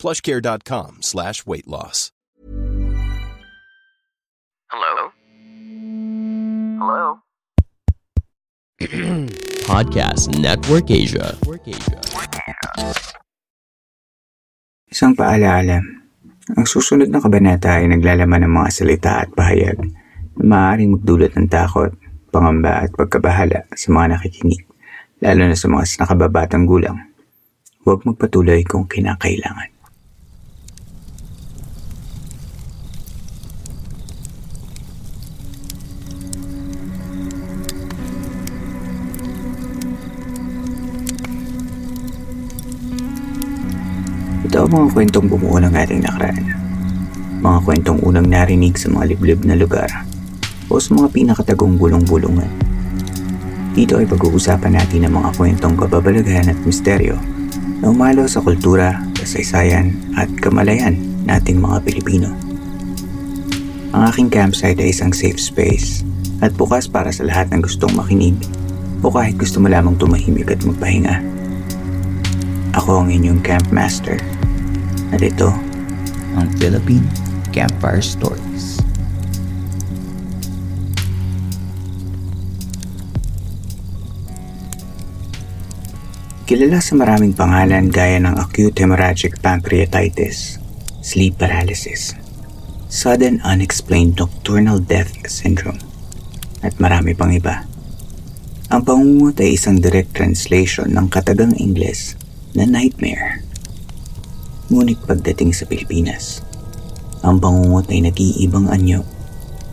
PlushCare.com/weight loss. Hello? Hello? Podcast Network Asia. Isang paalaala. Ang susunod na kabanata ay naglalaman ng mga salita at pahayag na maaaring magdulot ng takot, pangamba at pagkabahala sa mga nakikinig, lalo na sa mga nakababatang gulang. Huwag magpatuloy kung kinakailangan. Ito ang mga kwentong bumuo ng ating nakaraan. Mga kwentong unang narinig sa mga liblib na lugar o sa mga pinakatagong bulong-bulungan. Dito ay pag-uusapan natin ang mga kwentong kababalaghan at misteryo na umalo sa kultura, kasaysayan at kamalayan nating mga Pilipino. Ang aking campsite ay isang safe space at bukas para sa lahat ng gustong makinig o kahit gusto mo lamang tumahimik at magpahinga. Ako ang inyong campmaster. At ito, ang Philippine Campfire Stories. Kilala sa maraming pangalan gaya ng acute hemorrhagic pancreatitis, sleep paralysis, sudden unexplained nocturnal death syndrome, at marami pang iba. Ang pangungot ay isang direct translation ng katagang Ingles na nightmare. Ngunit pagdating sa Pilipinas, ang pangungot ay nag-iibang anyo,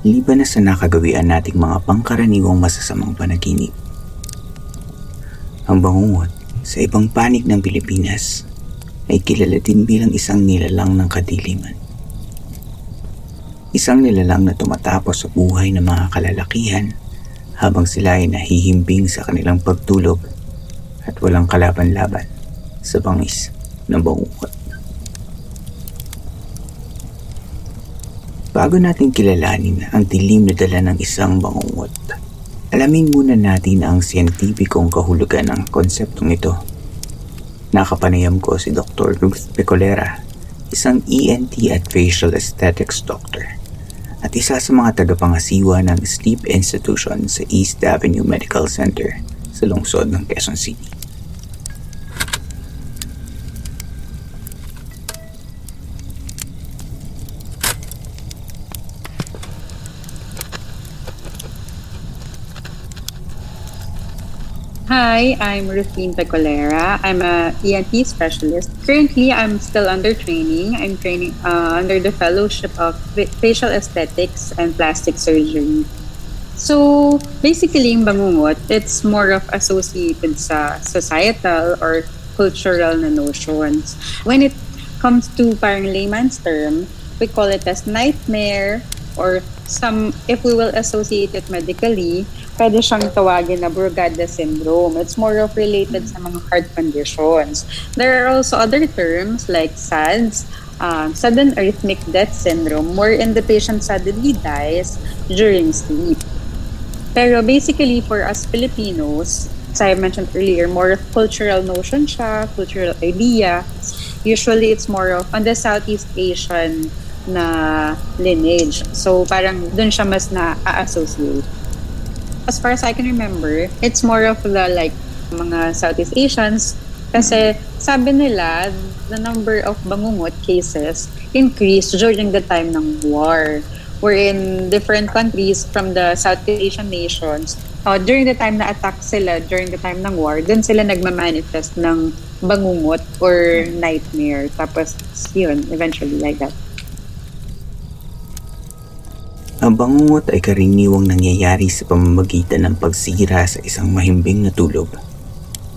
liban na sa nakagawian nating mga pangkaraniwang masasamang panaginip. Ang pangungot sa ibang panig ng Pilipinas ay kilala din bilang isang nilalang ng kadiliman. Isang nilalang na tumatapos sa buhay ng mga kalalakihan habang sila ay nahihimbing sa kanilang pagtulog at walang kalaban-laban sa bangis ng bangungot. Bago natin kilalanin ang dilim na dala ng isang bangungot, alamin muna natin ang siyentipikong kahulugan ng konseptong ito. Nakapanayam ko si Dr. Ruth Pecolera, isang ENT at facial aesthetics doctor, at isa sa mga tagapangasiwa ng sleep institution sa East Avenue Medical Center sa lungsod ng Quezon City. Hi, I'm Ruthine Pecolera. I'm an ENT specialist. Currently, I'm still under training. I'm training under the Fellowship of Facial Aesthetics and Plastic Surgery. So, basically, yung bangungot, it's more of associated sa societal or cultural na notions. When it comes to parang layman's term, we call it as nightmare or some, if we will associate it medically, pwede siyang tawagin na Brugada Syndrome. It's more of related sa mga heart conditions. There are also other terms like SADS, Sudden Arrhythmic Death Syndrome, wherein the patient suddenly dies during sleep. Pero basically for us Filipinos, as I mentioned earlier, more of cultural notion siya, cultural idea. Usually it's more of on the Southeast Asian na lineage. So parang dun siya mas na-associate. As far as I can remember, it's more of the like mga Southeast Asians kasi sabi nila the number of bangungot cases increased during the time ng war. Wherein different countries from the Southeast Asian nations during the time na attack sila during the time ng war, dun sila nagmamanifest ng bangungot or nightmare. Tapos yun, eventually like that. Ang bangungot ay karaniwang nangyayari sa pamamagitan ng pagsira sa isang mahimbing na tulog,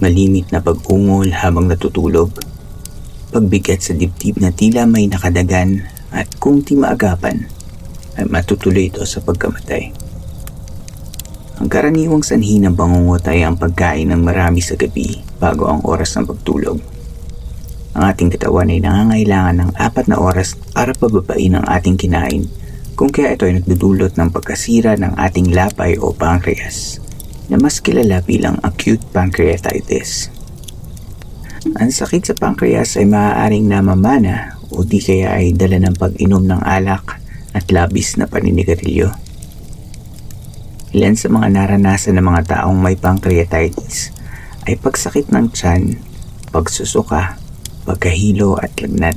malimit na pag-ungol habang natutulog, pagbigat sa dibdib na tila may nakadagan at kung di maagapan ay matutuloy ito sa pagkamatay. Ang karaniwang sanhi ng bangungot ay ang pagkain ng marami sa gabi bago ang oras ng pagtulog. Ang ating katawan ay nangangailangan ng 4 na oras para pababain ang ating kinain, kung kaya ito ay nagdudulot ng pagkasira ng ating lapay o pancreas, na mas kilala bilang acute pancreatitis. Ang sakit sa pancreas ay maaaring namamana o di kaya ay dala ng pag-inom ng alak at labis na paninigarilyo. Ilan sa mga naranasan ng mga taong may pancreatitis ay pagsakit ng tiyan, pagsusuka, pagkahilo at lagnat.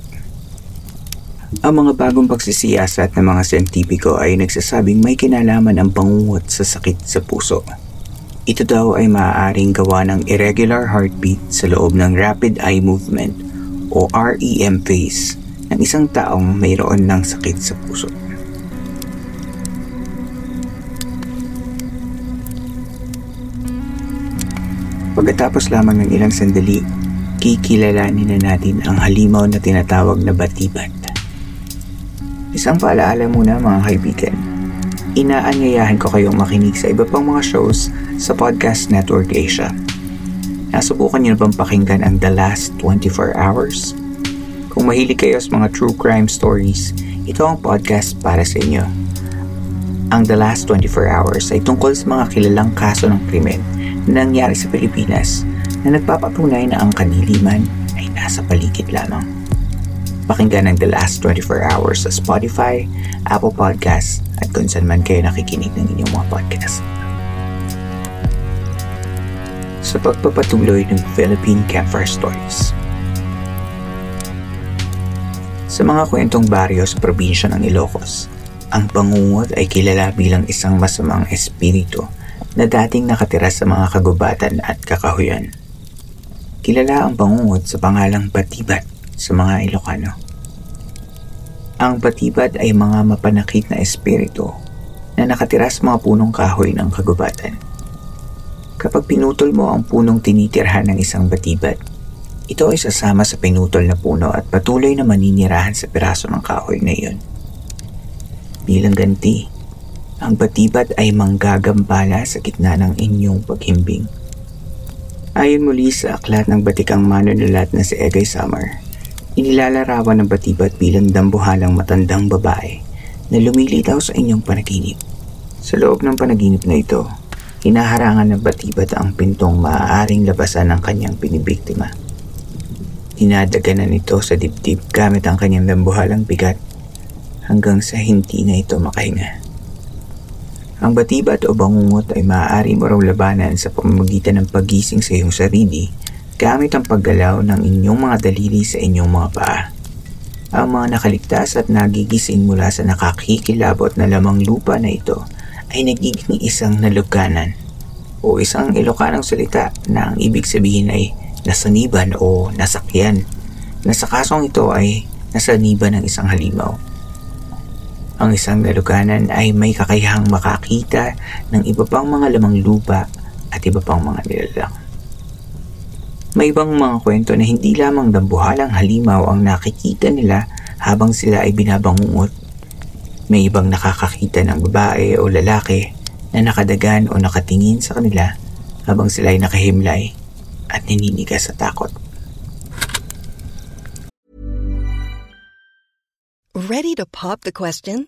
Ang mga bagong pagsisiyasat ng mga siyentipiko ay nagsasabing may kinalaman ang bangungot sa sakit sa puso. Ito daw ay maaaring gawa ng irregular heartbeat sa loob ng rapid eye movement o REM phase ng isang taong mayroon ng sakit sa puso. Pagkatapos lamang ng ilang sandali, kikilalanin na natin ang halimaw na tinatawag na batibat. Isang paalaala muna mga kaibigan, inaanyayahan ko kayong makinig sa iba pang mga shows sa Podcast Network Asia. Nasubukan niyo na bang pakinggan ang The Last 24 Hours? Kung mahilig kayo sa mga true crime stories, ito ang podcast para sa inyo. Ang The Last 24 Hours ay tungkol sa mga kilalang kaso ng krimen na nangyari sa Pilipinas na nagpapatunay na ang kaniliman ay nasa paligid lamang. Pakinggan ang The Last 24 Hours sa Spotify, Apple Podcasts at kung saan man kayo nakikinig ng inyong mga podcast. Sa pagpapatuloy ng Philippine Campfire Stories. Sa mga kwentong baryo sa probinsya ng Ilocos, ang bangungot ay kilala bilang isang masamang espiritu na dating nakatira sa mga kagubatan at kakahuyan. Kilala ang bangungot sa pangalang Batibat sa mga Ilocano. Ang Batibat ay mga mapanakit na espiritu na nakatira sa mga punong kahoy ng kagubatan. Kapag pinutol mo ang punong tinitirhan ng isang Batibat, ito ay sasama sa pinutol na puno at patuloy na maninirahan sa piraso ng kahoy na iyon. Bilang ganti, ang batibat ay manggagambala sa gitna ng inyong paghimbing. Ayon muli sa aklat ng batikang manunulat na si Egay Summer, inilalarawan ng batibat bilang dambuhalang matandang babae na lumilitaw sa inyong panaginip. Sa loob ng panaginip na ito, hinaharangan ng batibat ang pintong maaaring labasan ng kanyang binibiktima. Dinadaganan ito sa dibdib gamit ang kanyang dambuhalang bigat hanggang sa hindi na ito makahinga. Ang batibat o bangungot ay maaari mo raw labanan sa pamamagitan ng paggising sa iyong sarili gamit ang paggalaw ng inyong mga daliri sa inyong mga paa. Ang mga nakaligtas at nagigising mula sa nakakikilabot na lamang lupa na ito ay nagiging isang nalugkanan o isang Ilocanong salita na ang ibig sabihin ay nasaniban o nasakyan, na sa kasong ito ay nasaniban ng isang halimaw. Ang isang naluganan ay may kakayahang makakita ng iba pang mga lamang lupa at iba pang mga nilalang. May ibang mga kwento na hindi lamang dambuhalang halimaw ang nakikita nila habang sila ay binabangungot. May ibang nakakakita ng babae o lalaki na nakadagan o nakatingin sa kanila habang sila ay nakahimlay at naninigas sa takot. Ready to pop the question?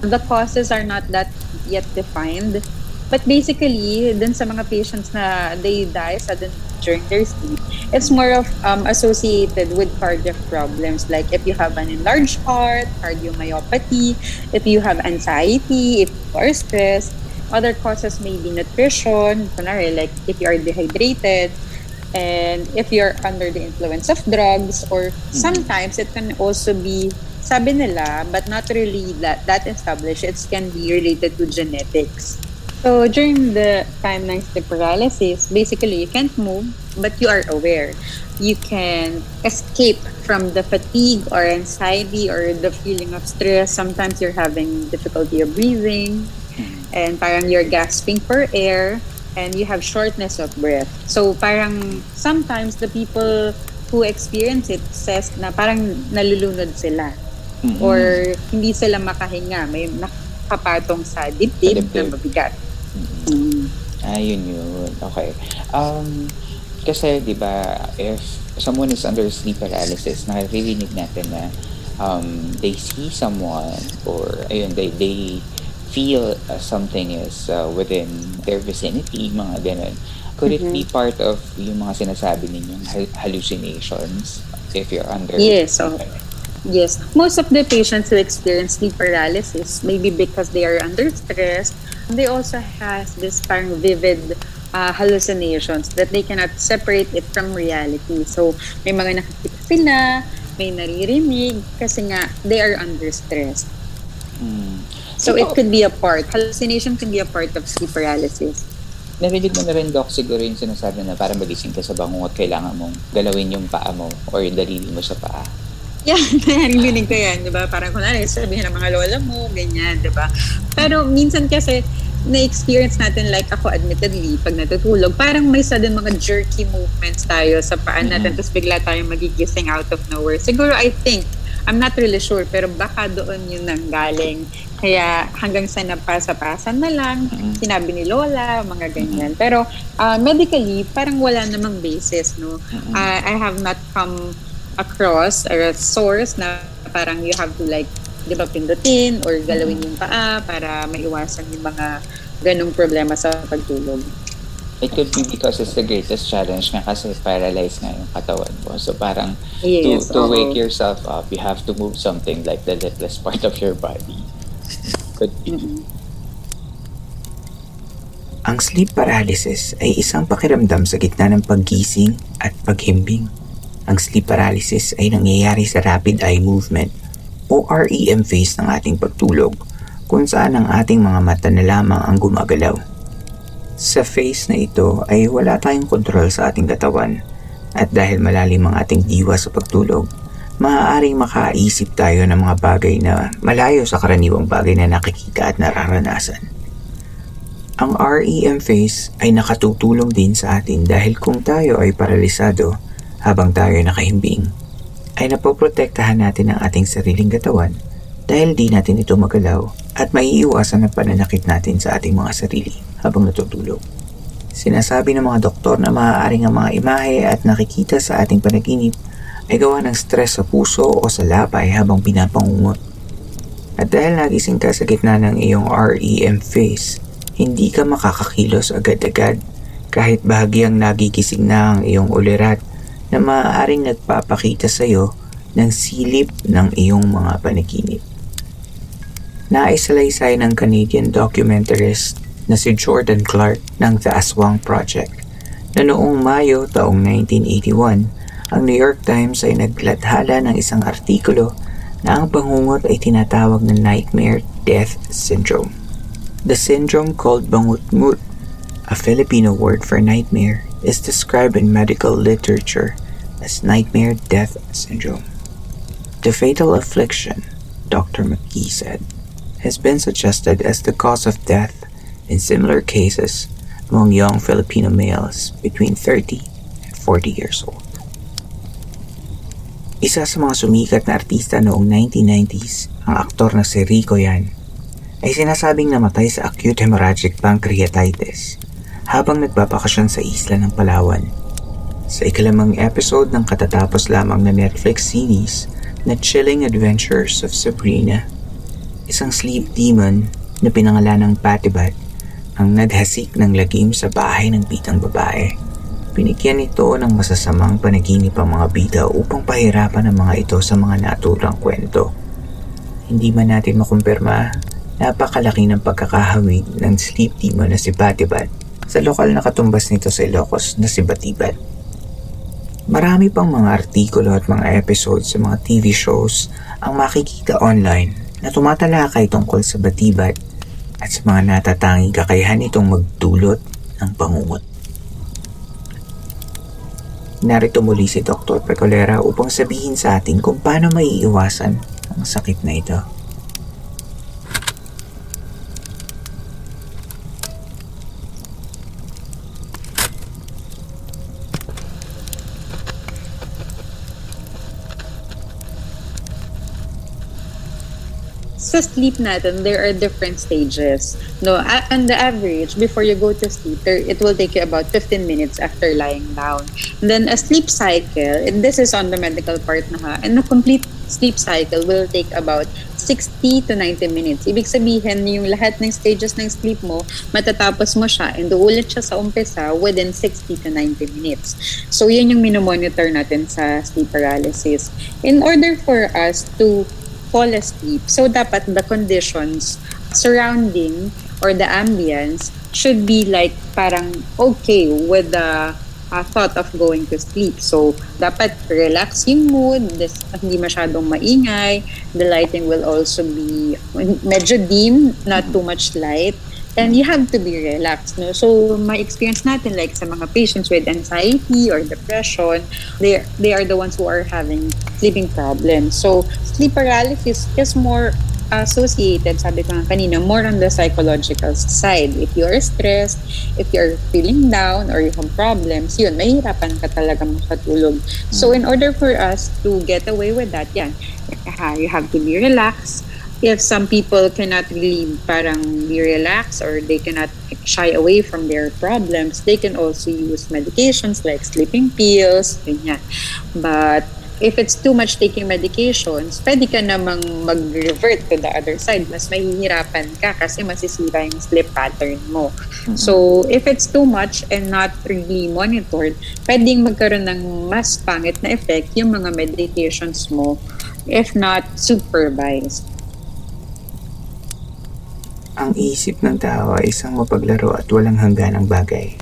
The causes are not that yet defined. But basically, dun sa mga patients na they die suddenly during their sleep, it's more of associated with cardiac problems. Like if you have an enlarged heart, cardiomyopathy, if you have anxiety, if you are stressed. Other causes may be nutrition, like if you are dehydrated, and if you're under the influence of drugs, or sometimes it can also be, sabi nila, but not really that established, it can be related to genetics. So during the time ng sleep paralysis, basically you can't move, but you are aware. You can escape from the fatigue or anxiety or the feeling of stress. Sometimes you're having difficulty of breathing, and parang you're gasping for air, and you have shortness of breath. So parang sometimes the people who experience it says na parang nalulunod sila, or hindi sila makahinga, may nakapatong sa dibdib na mabigat. Ayun. Okay. Kasi, di ba, if someone is under sleep paralysis, naririnig natin na they see someone or, ayun, they feel something is within their vicinity, mga ganun. Could it be part of yung mga sinasabi ninyong hallucinations if you're under sleep paralysis? Yes. Most of the patients who experience sleep paralysis, maybe because they are under stress, they also have this parang vivid hallucinations that they cannot separate it from reality. So, may mga nakikita sila, may naririnig, kasi nga, they are under stress. So, it could be a part. Hallucination can be a part of sleep paralysis. Narinig mo na rin, Doc, siguro yung sinasabi na parang magising ka sa bangungot, kailangan mong galawin yung paa mo or yung dalili mo sa paa. Yeah, narinig ko yan, di ba? Parang kunwari, sabihin ng mga lola mo, ganyan, di ba? Pero minsan kasi, na-experience natin, like ako admittedly, pag natutulog, parang may sudden mga jerky movements tayo sa paan natin, tapos bigla tayong magigising out of nowhere. Siguro, I think, I'm not really sure, pero baka doon yun nanggaling. Kaya hanggang sa napasa-pasan na lang, sinabi ni Lola, mga ganyan. Pero medically, parang wala namang basis, no? I have not come across or a source na parang you have to like, di ba, pindutin or galawin yung paa para maiwasan yung mga ganong problema sa pagtulog. It could be because it's the greatest challenge nga kasi paralyzed nga yung katawan mo. So parang to wake yourself up, you have to move something like the letless part of your body. Could be. Ang sleep paralysis ay isang pakiramdam sa gitna ng paggising at paghimbing. Ang sleep paralysis ay nangyayari sa rapid eye movement o REM phase ng ating pagtulog kung saan ang ating mga mata na lamang ang gumagalaw. Sa phase na ito ay wala tayong kontrol sa ating katawan at dahil malalim ang ating diwa sa pagtulog, maaaring makaisip tayo ng mga bagay na malayo sa karaniwang bagay na nakikita at nararanasan. Ang REM phase ay nakatutulong din sa atin dahil kung tayo ay paralisado, habang tayo ay nakahimbing, ay napoprotektahan natin ang ating sariling katawan dahil di natin ito magalaw at maiiwasan ang pananakit natin sa ating mga sarili habang natutulog. Sinasabi ng mga doktor na maaaring ang mga imahe at nakikita sa ating panaginip ay gawa ng stress sa puso o sa lapay habang pinapangungot. At dahil nagising ka sa gitna ng iyong REM phase, hindi ka makakakilos agad-agad kahit bahagyang nagigising na ang iyong ulirat na maaaring nagpapakita sa iyo ng silip ng iyong mga panaginip. Naisalaysay ng Canadian documentarist na si Jordan Clark ng The Aswang Project na noong Mayo taong 1981, ang New York Times ay naglathala ng isang artikulo na ang bangungot ay tinatawag na Nightmare Death Syndrome. The syndrome called bangutngut, a Filipino word for nightmare, is described in medical literature as nightmare death syndrome. The fatal affliction, Dr. McGee said, has been suggested as the cause of death in similar cases among young Filipino males between 30 and 40 years old. Isa sa mga sumikat na artista noong 1990s, ang aktor na si Rico Yan, ay sinasabing namatay sa acute hemorrhagic pancreatitis habang nagbabakasyon sa isla ng Palawan. Sa ikalimang episode ng katatapos lamang na Netflix series na Chilling Adventures of Sabrina, Isang sleep demon na pinangalan ng Batibat ang naghasik ng lagim sa bahay ng bitang babae. Pinigyan ito ng masasamang panaginip ang mga bida upang pahirapan ang mga ito sa mga naturang kwento. Hindi man natin makumpirma, napakalaki ng pagkakahawig ng sleep demon na si Batibat sa lokal na katumbas nito sa Ilocos na si Batibat. Marami pang mga artikulo at mga episodes sa mga TV shows ang makikita online na tumatalakay tungkol sa Batibat at sa mga natatanging kakayahan nitong magdulot ng pangungot. Narito muli si Dr. Pecolera upang sabihin sa atin kung paano maiiwasan ang sakit na ito. Sa sleep natin, there are different stages. No, on the average, before you go to sleep, it will take you about 15 minutes after lying down. And then a sleep cycle, and this is on the medical part na ha, and a complete sleep cycle will take about 60 to 90 minutes. Ibig sabihin, yung lahat ng stages ng sleep mo, matatapos mo siya and uulit siya sa umpisa within 60 to 90 minutes. So yun yung minomonitor natin sa sleep paralysis. In order for us to fall asleep, so dapat the conditions surrounding or the ambience should be like parang okay with the thought of going to sleep. So dapat relax yung mood, hindi masyadong maingay, the lighting will also be medyo dim, not too much light, and you have to be relaxed. No? So my experience natin like sa mga patients with anxiety or depression, they are the ones who are having sleeping problems. So sleep paralysis is more associated, sabi ko nga kanina, more on the psychological side. If you are stressed, if you are feeling down or you have problems, yun, mahirapan ka talaga makatulog. So in order for us to get away with that, yan, you have to be relaxed. If some people cannot really parang be relaxed or they cannot shy away from their problems, they can also use medications like sleeping pills, ganyan. But if it's too much taking medications, pwede ka namang mag-revert to the other side. Mas mahihirapan ka kasi masisira yung sleep pattern mo. Mm-hmm. So if it's too much and not really monitored, pwedeng magkaroon ng mas pangit na effect yung mga medications mo if not supervised. Ang isip ng tao ay isang mapaglaro at walang hangganang bagay.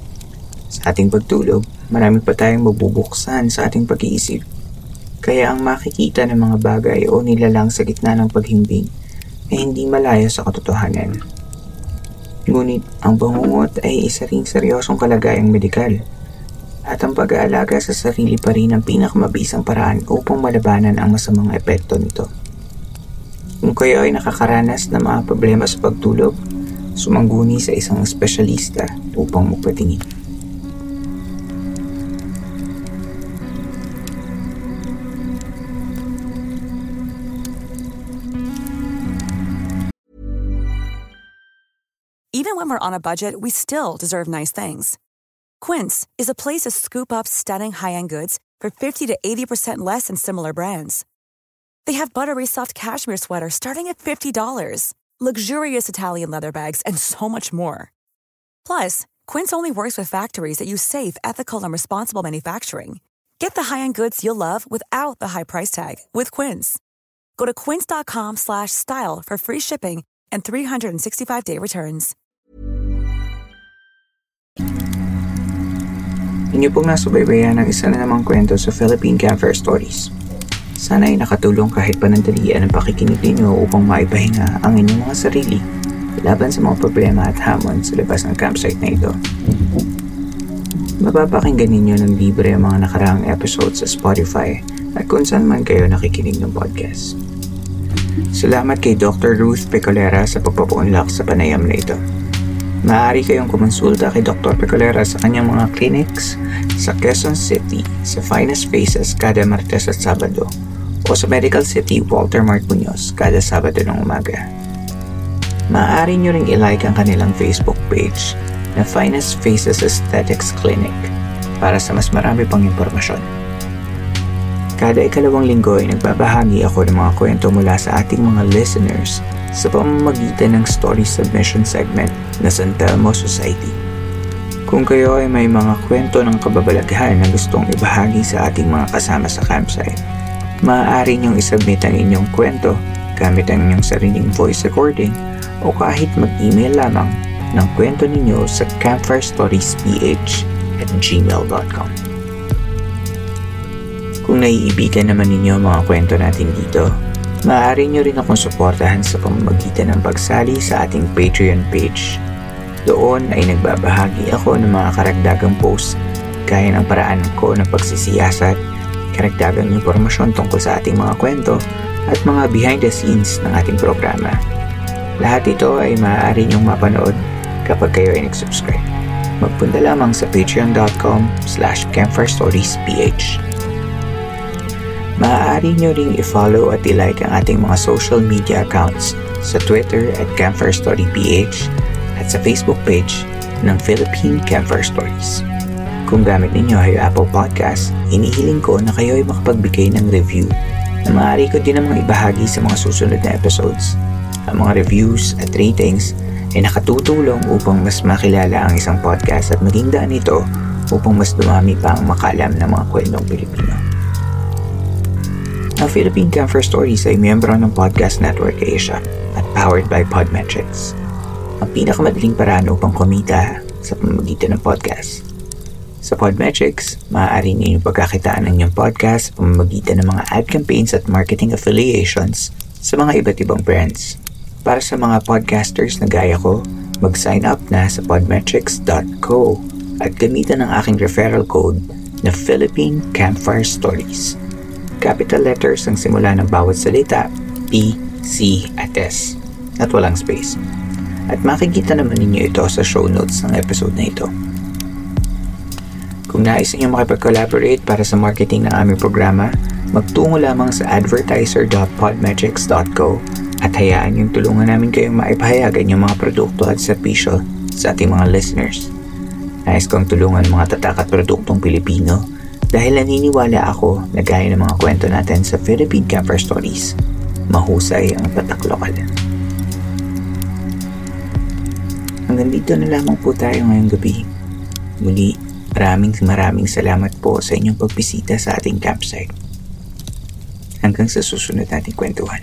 Sa ating pagtulog, marami pa tayong mabubuksan sa ating pag-iisip. Kaya ang makikita ng mga bagay o nilalang sa gitna ng paghimbing ay hindi malayo sa katotohanan. Ngunit ang bangungot ay isa ring seryosong kalagayang medikal. At ang pag-aalaga sa sarili pa rin ang pinakamabisang paraan upang malabanan ang masamang epekto nito. Kung kayo ay nakakaranas ng mga problema sa pagtulog, sumangguni sa isang espesyalista upang magpatingin. Even when we're on a budget, we still deserve nice things. Quince is a place to scoop up stunning high-end goods for 50 to 80% less than similar brands. They have buttery soft cashmere sweaters starting at $50, luxurious Italian leather bags, and so much more. Plus, Quince only works with factories that use safe, ethical, and responsible manufacturing. Get the high-end goods you'll love without the high price tag with Quince. Go to quince.com/style for free shipping and 365-day returns. Inyo pong nasubaybayan ang isa na namang kwento sa Philippine Camper Stories. Sana ay nakatulong kahit panandalian ang pakikinig ninyo upang maipahinga ang inyong mga sarili laban sa mga problema at hamon sa labas ng campsite na ito. Mapapakinggan ninyo ng libre ang mga nakaraang episodes sa Spotify at kung saan man kayo nakikinig ng podcast. Salamat kay Dr. Ruth Pecolera sa pagpapaunlak sa panayam na ito. Maaari kayong kumonsulta kay Dr. Pecolera sa kanyang mga clinics sa Quezon City, sa Finest Faces kada Martes at Sabado, o sa Medical City Walter Mart Muñoz kada Sabado ng umaga. Maaari nyo ring ilike ang kanilang Facebook page na Finest Faces Aesthetics Clinic para sa mas marami pang impormasyon. Kada 2 linggo ay nagbabahagi ako ng mga kwento mula sa ating mga listeners sa pamamagitan ng story submission segment na Santelmo Society. Kung kayo ay may mga kwento ng kababalaghan na gustong ibahagi sa ating mga kasama sa campsite, maaari niyong isubmit ang inyong kwento gamit ang inyong sariling voice recording o kahit mag-email lamang ng kwento ninyo sa campfirestoriesph@gmail.com. Kung naiibigan naman ninyo mga kwento natin dito, maaari nyo rin akong suportahan sa pamamagitan ng pagsali sa ating Patreon page. Doon ay nagbabahagi ako ng mga karagdagang posts gaya ng paraan ko ng pagsisiyasat, karagdagang impormasyon tungkol sa ating mga kwento at mga behind the scenes ng ating programa. Lahat ito ay maaari nyong mapanood kapag kayo ay nagsubscribe. Magpunta lamang sa patreon.com/campfirestoriesph. Maaari nyo ring i-follow at i-like ang ating mga social media accounts sa Twitter at campfirestoryph at sa Facebook page ng Philippine Campfire Stories. Kung gamit ninyo ay Apple Podcast, inihiling ko na kayo ay makapagbigay ng review na maaari ko din namang ibahagi sa mga susunod na episodes. Ang mga reviews at ratings ay nakatutulong upang mas makilala ang isang podcast at maging daan ito upang mas dumami pa ang makalam ng mga kwentong Pilipino. Ang Philippine Campfire Stories ay miyembro ng Podcast Network Asia at powered by Podmetrics, ang pinakamadaling paraan upang kumita sa pamamagitan ng podcast. Sa Podmetrics, maaari ninyong pagkakitaan ng inyong podcast sa pamamagitan ng mga ad campaigns at marketing affiliations sa mga iba't ibang brands. Para sa mga podcasters na gaya ko, mag-sign up na sa podmetrics.co at gamitan ang aking referral code na Philippine Campfire Stories. Capital letters ang simula ng bawat salita, P, C, at S, at walang space. At makikita naman ninyo ito sa show notes ng episode na ito. Kung nais ninyo makipag-collaborate para sa marketing ng aming programa, magtungo lamang sa advertiser.podmetrics.co at hayaan yung tulungan namin kayong maipahayag ang mga produkto at serbisyo sa ating mga listeners. Nais kong tulungan mga tatak at produktong Pilipino dahil naniniwala ako na gaya ng mga kwento natin sa Philippine Campfire Stories, mahusay ang tatak lokal. Hanggang dito na lamang po tayo ngayong gabi. Muli, maraming salamat po sa inyong pagbisita sa ating campsite. Hanggang sa susunod nating kwentuhan.